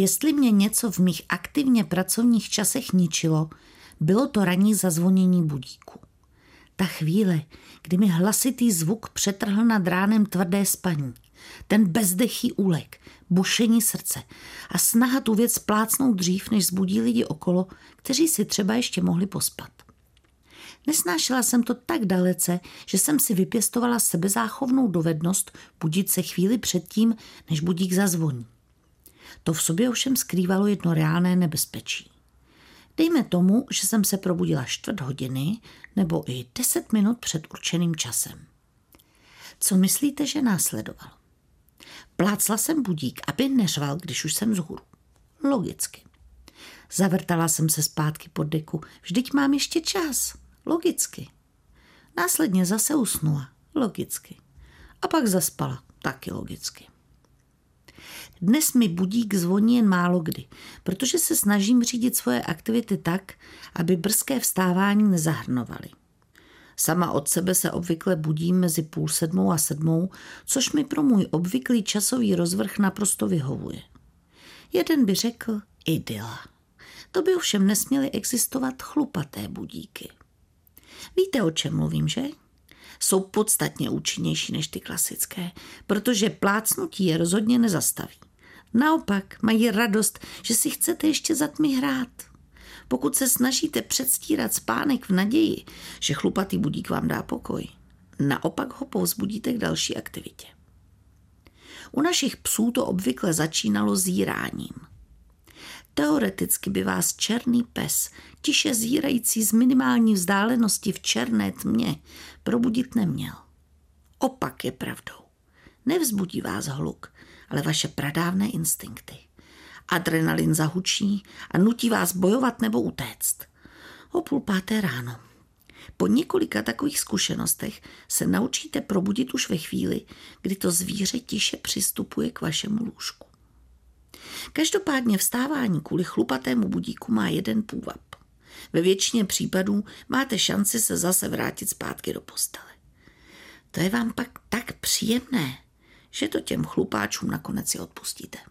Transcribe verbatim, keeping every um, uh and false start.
Jestli mě něco v mých aktivně pracovních časech ničilo, bylo to ranní zazvonění budíku. Ta chvíle, kdy mi hlasitý zvuk přetrhl nad ránem tvrdé spaní, ten bezdechý úlek, bušení srdce a snaha tu věc plácnout dřív, než zbudí lidi okolo, kteří si třeba ještě mohli pospat. Nesnášela jsem to tak dalece, že jsem si vypěstovala sebezáchovnou dovednost budit se chvíli předtím, než budík zazvoní. To v sobě ovšem skrývalo jedno reálné nebezpečí. Dejme tomu, že jsem se probudila čtvrt hodiny nebo i deset minut před určeným časem. Co myslíte, že následovalo? Plácla jsem budík, aby neřval, když už jsem vzhůru. Logicky. Zavrtala jsem se zpátky pod deku. Vždyť mám ještě čas. Logicky. Následně zase usnula. Logicky. A pak zaspala. Taky logicky. Dnes mi budík zvoní jen málo kdy, protože se snažím řídit svoje aktivity tak, aby brzké vstávání nezahrnovaly. Sama od sebe se obvykle budím mezi půl sedmou a sedmou, což mi pro můj obvyklý časový rozvrh naprosto vyhovuje. Jeden by řekl idyla. To by ovšem nesměly existovat chlupaté budíky. Víte, o čem mluvím, že? Jsou podstatně účinnější než ty klasické, protože plácnutí je rozhodně nezastaví. Naopak mají radost, že si chcete ještě za tmy hrát. Pokud se snažíte předstírat spánek v naději, že chlupatý budík vám dá pokoj, naopak ho povzbudíte k další aktivitě. U našich psů to obvykle začínalo zíráním. Teoreticky by vás černý pes, tiše zírající z minimální vzdálenosti v černé tmě, probudit neměl. Opak je pravdou. Nevzbudí vás hluk, ale vaše pradávné instinkty. Adrenalin zahučí a nutí vás bojovat nebo utéct. O půl páté ráno. Po několika takových zkušenostech se naučíte probudit už ve chvíli, kdy to zvíře tiše přistupuje k vašemu lůžku. Každopádně vstávání kvůli chlupatému budíku má jeden půvab. Ve většině případů máte šanci se zase vrátit zpátky do postele. To je vám pak tak příjemné, že to těm chlupáčům nakonec si odpustíte.